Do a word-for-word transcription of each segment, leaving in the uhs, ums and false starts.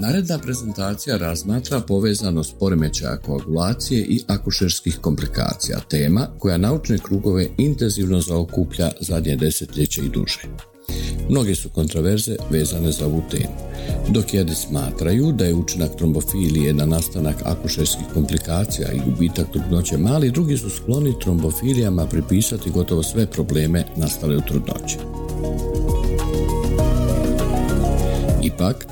Naredna prezentacija razmatra povezanost poremećaja koagulacije i akušerskih komplikacija, tema koja naučne krugove intenzivno zaokuplja zadnje desetljeće i duže. Mnoge su kontroverze vezane za ovu temu, dok jedni smatraju da je učinak trombofilije na nastanak akušerskih komplikacija i gubitak trudnoće mali, drugi su skloni trombofilijama pripisati gotovo sve probleme nastale u trudnoći. Ipak,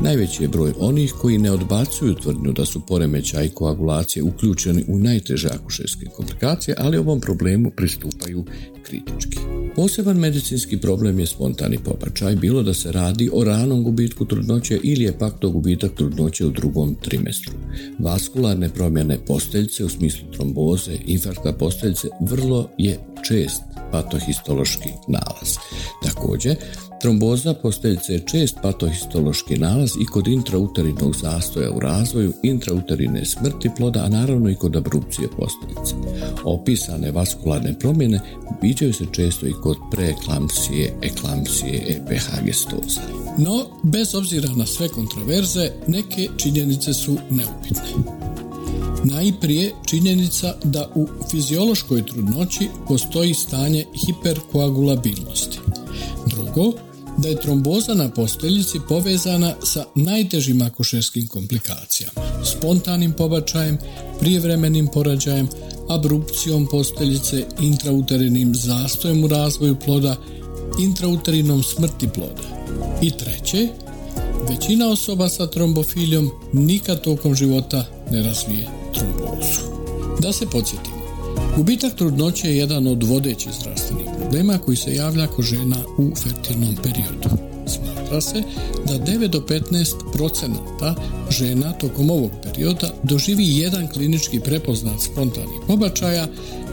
najveći je broj onih koji ne odbacuju tvrdnju da su poremećaji koagulacije uključeni u najteže akušerske komplikacije, ali ovom problemu pristupaju kritički. Poseban medicinski problem je spontani pobačaj, bilo da se radi o ranom gubitku trudnoće ili je pak to gubitak trudnoće u drugom trimestru. Vaskularne promjene posteljce u smislu tromboze, infarkta posteljce vrlo je čest patohistološki nalaz. Također, tromboza posteljce je čest patohistološki nalaz i kod intrauterinnog zastoja u razvoju, intrauterine smrti ploda, a naravno i kod abrupcije posteljce. Opisane vaskularne promjene viđaju se često i kod preeklampsije, eklampsije, E P H gestoza. No, bez obzira na sve kontroverze, neke činjenice su neupitne. Najprije činjenica da u fiziološkoj trudnoći postoji stanje hiperkoagulabilnosti. Drugo, da je tromboza na posteljici povezana sa najtežim akušerskim komplikacijama, spontanim pobačajem, prijevremenim porađajem, abrupcijom posteljice, intrauterinim zastojem u razvoju ploda, intrauterinom smrti ploda. I treće, većina osoba sa trombofilijom nikad tokom života ne razvije trombozu. Da se podsjetimo, gubitak trudnoće je jedan od vodećih zdravstvenih problema koji se javlja kod žena u fertilnom periodu. Smatra se da devet do petnaest posto žena tokom ovog perioda doživi jedan klinički prepoznat spontani pobačaja,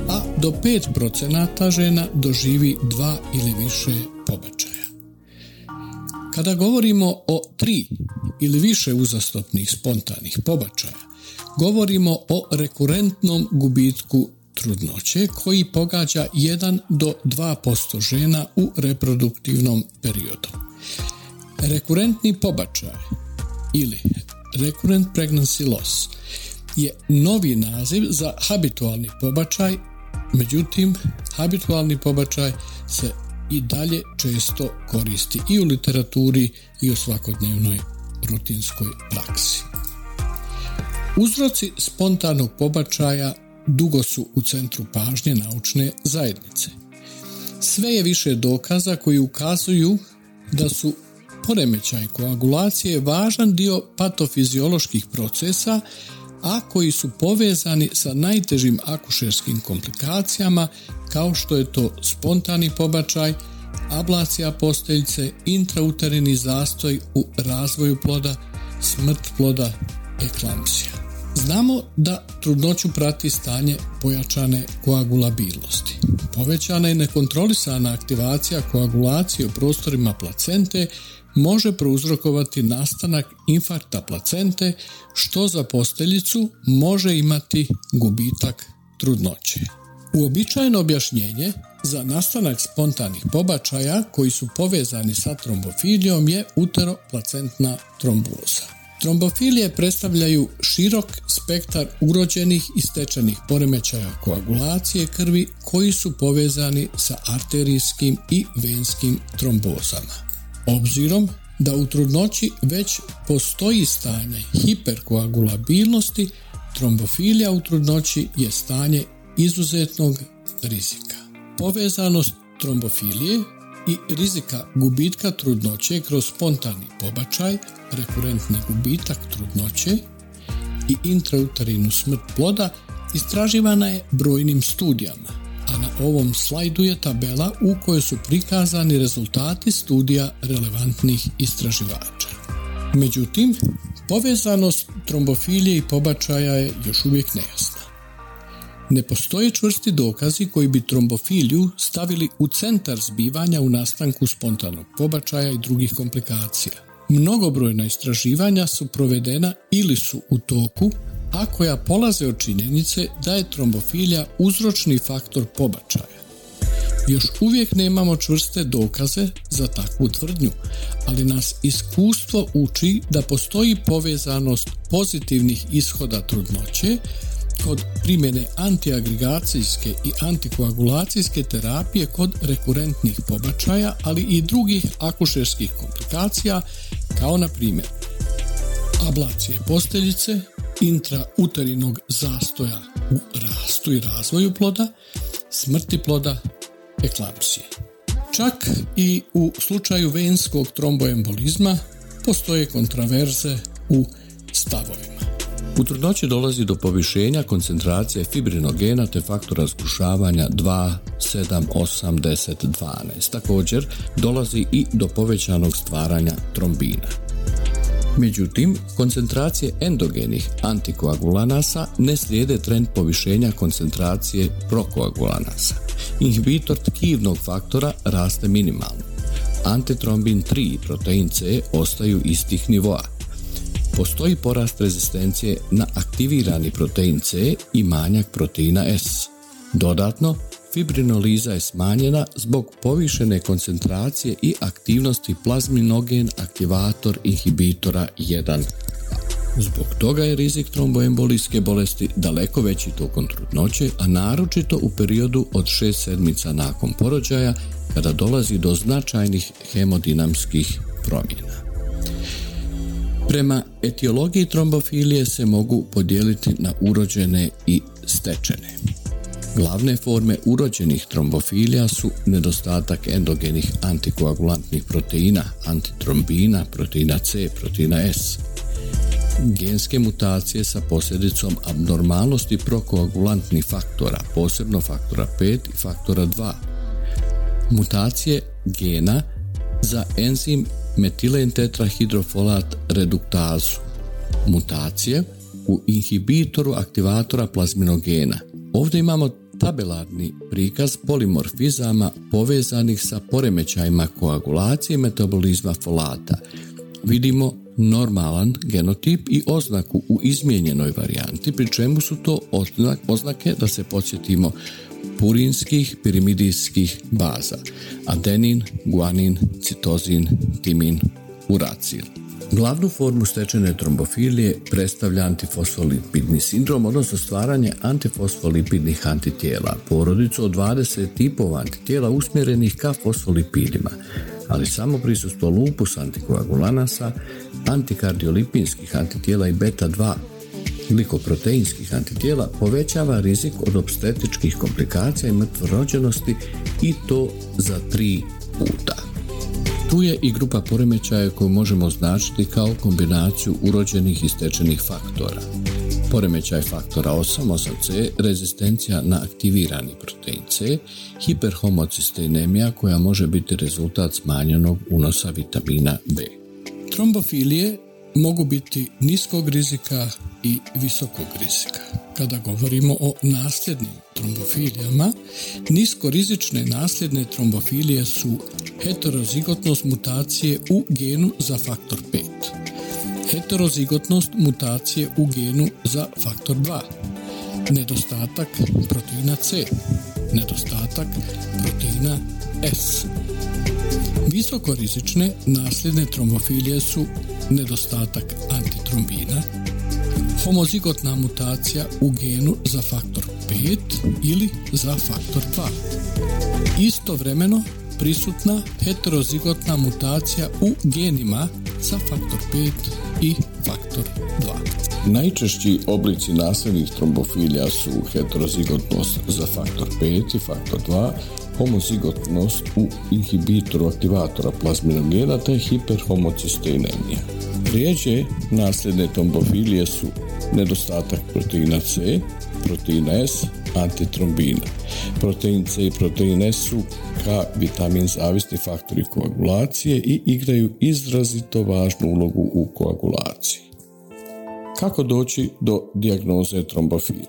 a do pet posto žena doživi dva ili više pobačaja. Kada govorimo o tri ili više uzastopnih spontanih pobačaja, govorimo o rekurentnom gubitku trudnoće koji pogađa jedan do dva posto žena u reproduktivnom periodu. Rekurentni pobačaj ili recurrent pregnancy loss je novi naziv za habitualni pobačaj, međutim, habitualni pobačaj se i dalje često koristi i u literaturi i u svakodnevnoj rutinskoj praksi. Uzroci spontanog pobačaja dugo su u centru pažnje naučne zajednice. Sve je više dokaza koji ukazuju da su poremećaj koagulacije važan dio patofizioloških procesa, a koji su povezani sa najtežim akušerskim komplikacijama kao što je to spontani pobačaj, ablacija posteljce, intrauterini zastoj u razvoju ploda, smrt ploda, eklampsija. Znamo da trudnoću prati stanje pojačane koagulabilnosti. Povećana i nekontrolisana aktivacija koagulacije u prostorima placente može prouzrokovati nastanak infarkta placente, što za posteljicu može imati gubitak trudnoće. Uobičajeno objašnjenje za nastanak spontanih pobačaja koji su povezani sa trombofilijom je uteroplacentna tromboza. Trombofilije predstavljaju širok spektar urođenih i stečenih poremećaja koagulacije krvi koji su povezani sa arterijskim i venskim trombozama. Obzirom da u trudnoći već postoji stanje hiperkoagulabilnosti, trombofilija u trudnoći je stanje izuzetnog rizika. Povezanost trombofilije i rizika gubitka trudnoće kroz spontani pobačaj, rekurentni gubitak trudnoće i intrauterinu smrt ploda istraživana je brojnim studijama. A na ovom slajdu je tabela u kojoj su prikazani rezultati studija relevantnih istraživača. Međutim, povezanost trombofilije i pobačaja je još uvijek nejasna. Ne postoje čvrsti dokazi koji bi trombofiliju stavili u centar zbivanja u nastanku spontanog pobačaja i drugih komplikacija. Mnogobrojna istraživanja su provedena ili su u toku, a koja polaze od činjenice da je trombofilija uzročni faktor pobačaja. Još uvijek nemamo čvrste dokaze za takvu tvrdnju, ali nas iskustvo uči da postoji povezanost pozitivnih ishoda trudnoće kod primjene antiagregacijske i antikoagulacijske terapije kod rekurentnih pobačaja, ali i drugih akušerskih komplikacija, kao na primjer ablacije posteljice, intrauterinog zastoja u rastu i razvoju ploda, smrti ploda, eklampsije. Čak i u slučaju venskog tromboembolizma postoje kontraverze u stavovima. U trudnoći dolazi do povišenja koncentracije fibrinogena te faktora zgrušavanja dva, sedam, osam, deset, dvanaest. Također dolazi i do povećanog stvaranja trombina. Međutim, koncentracije endogenih antikoagulanasa ne slijede trend povišenja koncentracije prokoagulanasa. Inhibitor tkivnog faktora raste minimalno. Antitrombin tri i protein C ostaju istih nivoa. Postoji porast rezistencije na aktivirani protein C i manjak proteina S. Dodatno, fibrinoliza je smanjena zbog povišene koncentracije i aktivnosti plazminogen aktivator inhibitora jedan. Zbog toga je rizik tromboembolijske bolesti daleko veći tokom trudnoće, a naročito u periodu od šest sedmica nakon porođaja, kada dolazi do značajnih hemodinamskih promjena. Prema etiologiji trombofilije se mogu podijeliti na urođene i stečene. Glavne forme urođenih trombofilija su nedostatak endogenih antikoagulantnih proteina, antitrombina, proteina C, proteina S, genske mutacije sa posljedicom abnormalnosti prokoagulantnih faktora, posebno faktora pet i faktora dva, mutacije gena za enzim metilen tetrahidrofolat reduktazu, mutacije u inhibitoru aktivatora plazminogena. Ovdje imamo tabelarni prikaz polimorfizama povezanih sa poremećajima koagulacije i metabolizma folata. Vidimo normalan genotip i oznaku u izmijenjenoj varijanti, pri čemu su to oznake, da se podsjetimo, purinskih pirimidijskih baza: adenin, guanin, citozin, timin, uracil. Glavnu formu stečene trombofilije predstavlja antifosfolipidni sindrom, odnosno stvaranje antifosfolipidnih antitijela, porodicu od dvadeset tipova antitijela usmjerenih ka fosfolipidima, ali samo prisustvo lupus antikoagulanasa, antikardiolipinskih antitijela i beta dva glikoproteinskih antitijela povećava rizik od obstetičkih komplikacija i mrtvorođenosti, i to za tri puta. Tu je i grupa poremećaja koju možemo označiti kao kombinaciju urođenih i stečenih faktora. Poremećaj faktora osam, osam C, rezistencija na aktivirani protein C, hiperhomocistinemija koja može biti rezultat smanjenog unosa vitamina B. Trombofilije mogu biti niskog rizika i visokog rizika. Kada govorimo o nasljednim trombofilijama, niskorizične nasljedne trombofilije su heterozigotnost mutacije u genu za faktor pet, heterozigotnost mutacije u genu za faktor dva, nedostatak proteina C, nedostatak proteina S. Visokorizične nasljedne trombofilije su nedostatak antitrombina, homozigotna mutacija u genu za faktor pet ili za faktor dva. Istovremeno prisutna heterozigotna mutacija u genima za faktor pet i faktor dva. Najčešći oblici nasljednih trombofilija su heterozigotnost za faktor pet i faktor dva, homozigotnost u inhibitoru aktivatora plazminogena te hiperhomocistinemija. Rijeđe nasljedne trombofilije su nedostatak proteina C, proteina S, antitrombina. Protein C i protein S su K vitamin zavisni faktori koagulacije i igraju izrazito važnu ulogu u koagulaciji. Kako doći do dijagnoze trombofilije?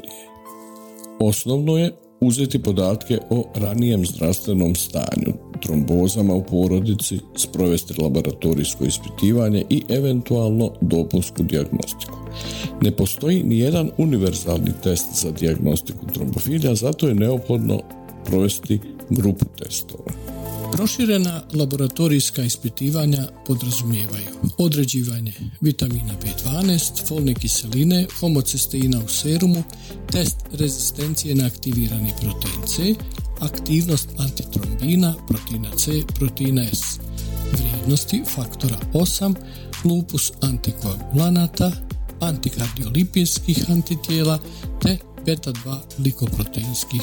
Osnovno je uzeti podatke o ranijem zdravstvenom stanju, trombozama u porodici, sprovesti laboratorijsko ispitivanje i eventualno dopunsku dijagnostiku. Ne postoji ni jedan univerzalni test za dijagnostiku trombofilija, zato je neophodno provesti grupu testova. Proširena laboratorijska ispitivanja podrazumijevaju određivanje vitamina B dvanaest, folne kiseline, homocisteina u serumu, test rezistencije na aktivirani protein C, aktivnost antitrombina, proteina C, proteina S, vrijednosti faktora osam, lupus antikoagulanata, antikardiolipijskih antitijela te beta dva likoproteinskih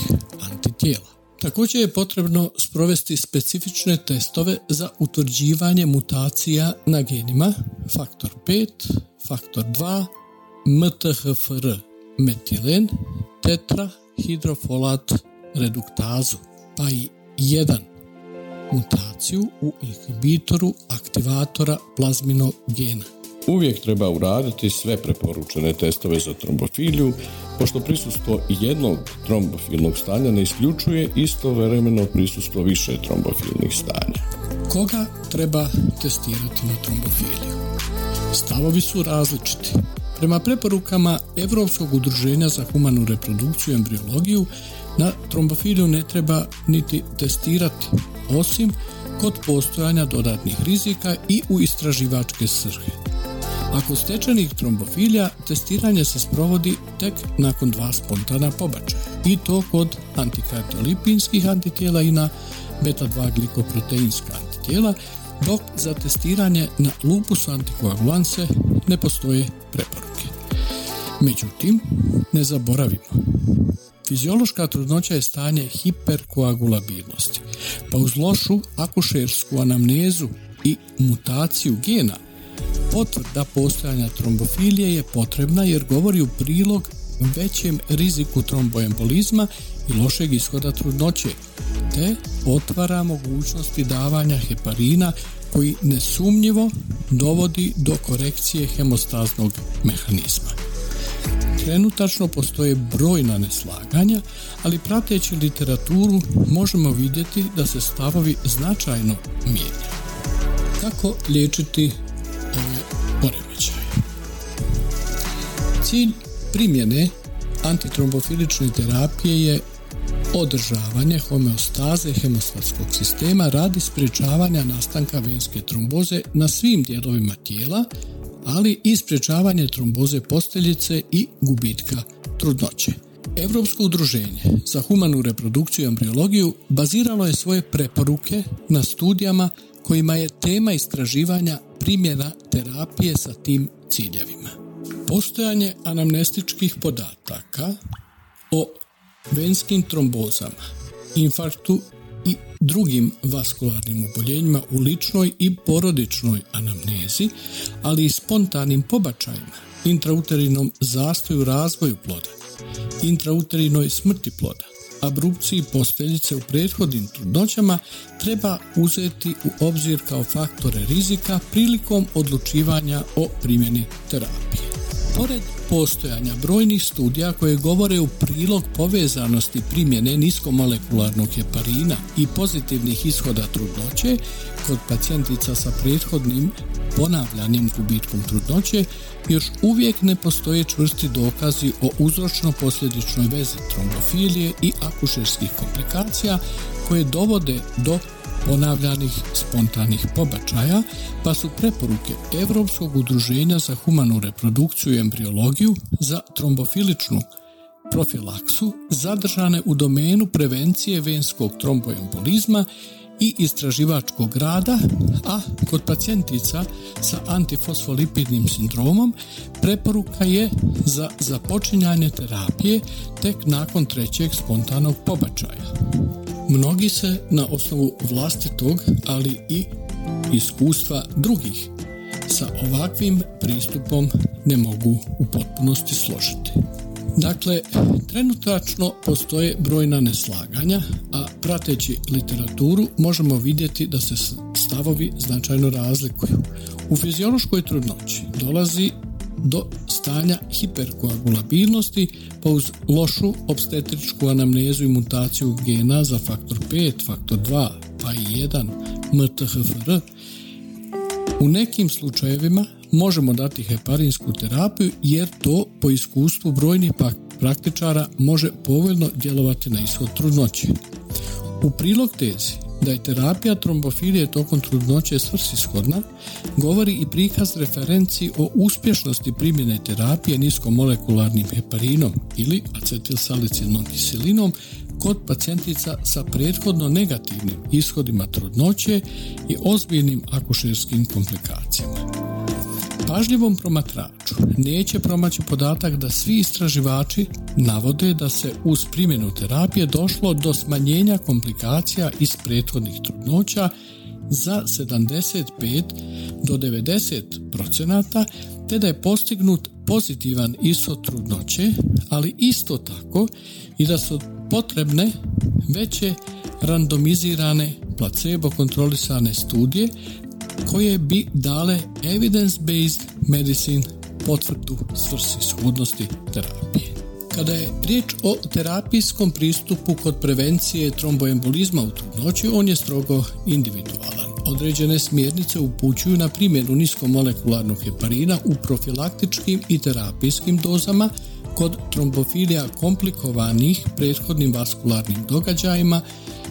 antitijela. Također je potrebno sprovesti specifične testove za utvrđivanje mutacija na genima faktor pet, faktor dva, M T H F R metilen, tetrahidrofolat reduktazu, pa i jedan mutaciju u inhibitoru aktivatora plazminogena. Uvijek treba uraditi sve preporučene testove za trombofiliju, pošto prisustvo jednog trombofilnog stanja ne isključuje istovremeno prisustvo više trombofilnih stanja. Koga treba testirati na trombofiliju? Stavovi su različiti. Prema preporukama Europskog udruženja za humanu reprodukciju i embriologiju, na trombofiliju ne treba niti testirati, osim kod postojanja dodatnih rizika i u istraživačke svrhe. A kod stečenih trombofilija testiranje se sprovodi tek nakon dva spontana pobačaja, i to kod antikardiolipinskih antitijela i na beta dva glikoproteinska antitijela, dok za testiranje na lupus antikoagulanse ne postoje preporuke. Međutim, ne zaboravimo, fiziološka trudnoća je stanje hiperkoagulabilnosti, pa uz lošu akušersku anamnezu i mutaciju gena, potvrda postojanja trombofilije je potrebna jer govori u prilog većem riziku tromboembolizma i lošeg ishoda trudnoće, te otvara mogućnosti davanja heparina koji nesumnjivo dovodi do korekcije hemostaznog mehanizma. Trenutačno postoje brojna neslaganja, ali prateći literaturu možemo vidjeti da se stavovi značajno mijenjaju. Kako liječiti poremećaje? Cilj primjene antitrombofilične terapije je održavanje homeostaze hemostatskog sistema radi sprječavanja nastanka venske tromboze na svim dijelovima tijela, ali i sprječavanje tromboze posteljice i gubitka trudnoće. Europsko udruženje za humanu reprodukciju i embriologiju baziralo je svoje preporuke na studijama kojima je tema istraživanja primjena terapije sa tim ciljevima. Postojanje anamnestičkih podataka o venskim trombozama, infarktu i drugim vaskularnim oboljenjima u ličnoj i porodičnoj anamnezi, ali i spontanim pobačajima, intrauterinom zastoju razvoju ploda, intrauterinoj smrti ploda, abrupciji posteljice u prethodnim trudnoćama treba uzeti u obzir kao faktore rizika prilikom odlučivanja o primjeni terapije. Pored postojanja brojnih studija koje govore u prilog povezanosti primjene niskomolekularnog heparina i pozitivnih ishoda trudnoće kod pacijentica sa prethodnim ponavljanim gubitkom trudnoće, još uvijek ne postoje čvrsti dokazi o uzročno-posljedičnoj vezi trombofilije i akušerskih komplikacija koje dovode do ponavljanih spontanih pobačaja, pa su preporuke Europskog udruženja za humanu reprodukciju i embriologiju za trombofiličnu profilaksu zadržane u domenu prevencije venskog tromboembolizma i istraživačkog rada, a kod pacijentica sa antifosfolipidnim sindromom preporuka je za započinjanje terapije tek nakon trećeg spontanog pobačaja. Mnogi se na osnovu vlastitog, ali i iskustva drugih, sa ovakvim pristupom ne mogu u potpunosti složiti. Dakle, trenutačno postoje brojna neslaganja, a prateći literaturu možemo vidjeti da se stavovi značajno razlikuju. U fiziološkoj trudnoći dolazi do stanja hiperkoagulabilnosti, pa uz lošu obstetričku anamnezu i mutaciju gena za faktor pet, faktor dva, pa i jedan, em te ha ef er, u nekim slučajevima možemo dati heparinsku terapiju jer to po iskustvu brojnih praktičara može povoljno djelovati na ishod trudnoće. U prilog tezi da je terapija trombofilije tokom trudnoće svrsishodna, govori i prikaz referenci o uspješnosti primjene terapije niskomolekularnim heparinom ili acetilsalicinom kiselinom kod pacijentica sa prethodno negativnim ishodima trudnoće i ozbiljnim akušerskim komplikacijama. Pažljivom promatraču neće promaći podatak da svi istraživači navode da se uz primjenu terapije došlo do smanjenja komplikacija iz prethodnih trudnoća za sedamdeset pet do devedeset posto, te da je postignut pozitivan ishod trudnoće, ali isto tako i da su potrebne veće randomizirane placebo kontrolisane studije koje bi dale evidence-based medicine potvrdu svrsishodnosti terapije. Kada je riječ o terapijskom pristupu kod prevencije tromboembolizma u trudnoći, on je strogo individualan. Određene smjernice upućuju na primjenu niskomolekularnog heparina u profilaktičkim i terapijskim dozama kod trombofilija komplikovanih prethodnim vaskularnim događajima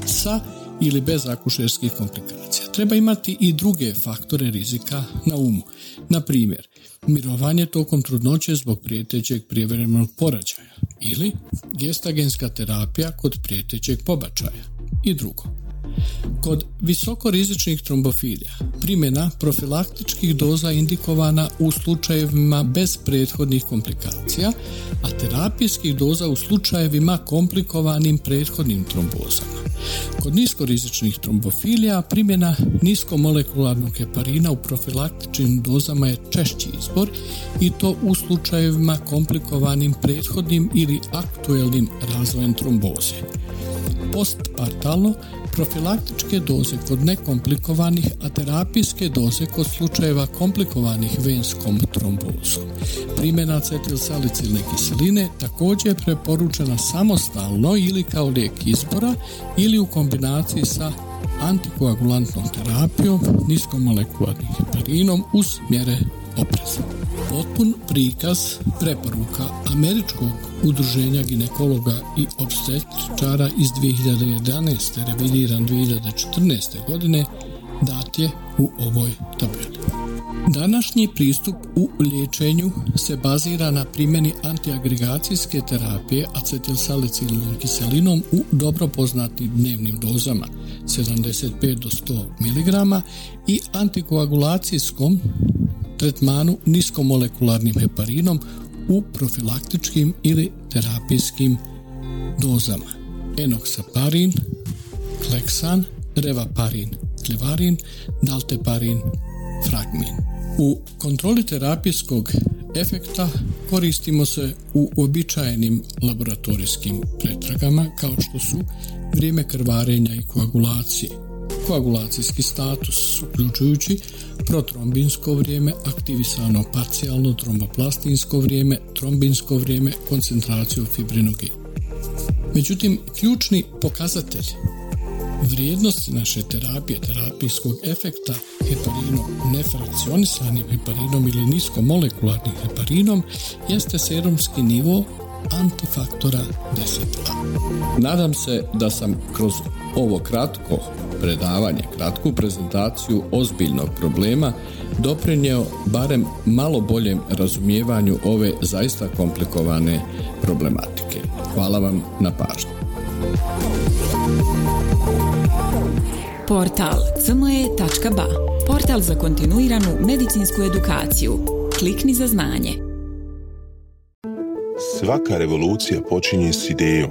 sa ili bez akušerskih komplikacija. Treba imati i druge faktore rizika na umu. Na primjer, mirovanje tokom trudnoće zbog prijetećeg prijevremenog porođaja ili gestagenska terapija kod prijetećeg pobačaja i drugo. Kod visokorizičnih trombofilija primjena profilaktičkih doza indikovana u slučajevima bez prethodnih komplikacija, a terapijskih doza u slučajevima komplikovanim prethodnim trombozama. Kod niskorizičnih trombofilija primjena niskomolekularnog heparina u profilaktičnim dozama je češći izbor i to u slučajevima komplikovanim prethodnim ili aktuelnim razvojem tromboze. Postpartalno profilaktičke doze kod nekomplikovanih, a terapijske doze kod slučajeva komplikovanih venskom trombozom. Primjena acetilsalicilne kiseline također je preporučena samostalno ili kao lijek izbora ili u kombinaciji sa antikoagulantnom terapijom, niskomolekularnim heparinom uz mjere opreza. Potpun prikaz preporuka Američkog udruženja ginekologa i opstetričara iz dvije hiljade jedanaeste. revidiran dvije hiljade četrnaeste. godine dat je u ovoj tabeli. Današnji pristup u liječenju se bazira na primjeni antiagregacijske terapije acetilsalicilnom kiselinom u dobro poznatim dnevnim dozama sedamdeset pet do sto miligrama i antikoagulacijskom tretmanu niskomolekularnim heparinom u profilaktičkim ili terapijskim dozama. Enoksaparin, kleksan, revaparin, klevarin, dalteparin, fragmin. U kontroli terapijskog efekta koristimo se u uobičajenim laboratorijskim pretragama kao što su vrijeme krvarenja i koagulacije, koagulacijski status, uključujući protrombinsko vrijeme, aktivisano parcijalno tromboplastinsko vrijeme, trombinsko vrijeme, koncentraciju fibrinogena. Međutim, ključni pokazatelj vrijednosti naše terapije, terapijskog efekta heparinom, nefrakcionisanim heparinom ili niskomolekularnim heparinom jeste serumski nivo antifaktora deset a. Nadam se da sam kroz ovo kratko predavanje, kratku prezentaciju ozbiljnog problema doprinjeo barem malo boljem razumijevanju ove zaista komplikovane problematike. Hvala vam na pažnju. Portal c m e tačka b a, portal za kontinuiranu medicinsku edukaciju. Klikni za znanje. Svaka revolucija počinje s idejom.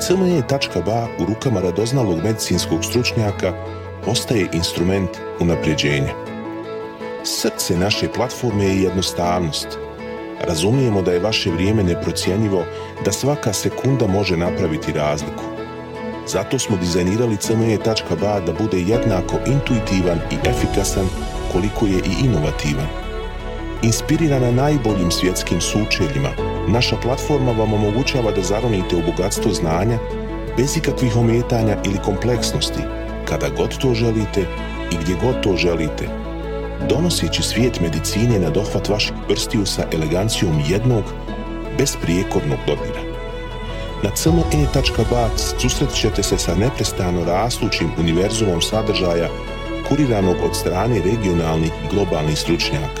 ce em e tačka ba u rukama radoznalog medicinskog stručnjaka postaje instrument unapređenja. Srce naše platforme je jednostavnost. Razumijemo da je vaše vrijeme neprocjenjivo, da svaka sekunda može napraviti razliku. Zato smo dizajnirali ce em e tačka ba da bude jednako intuitivan i efikasan koliko je i inovativan. Inspirirana najboljim svjetskim sučeljima, naša platforma vam omogućava da zaronite u bogatstvo znanja bez ikakvih ometanja ili kompleksnosti, kada god to želite i gdje god to želite, donoseći svijet medicine na dohvat vaših prstiju sa elegancijom jednog, besprijekornog dodira. Na ce em e tačka ba susret ćete se sa neprestano rastućim univerzumom sadržaja kuriranog od strane regionalnih i globalnih stručnjaka.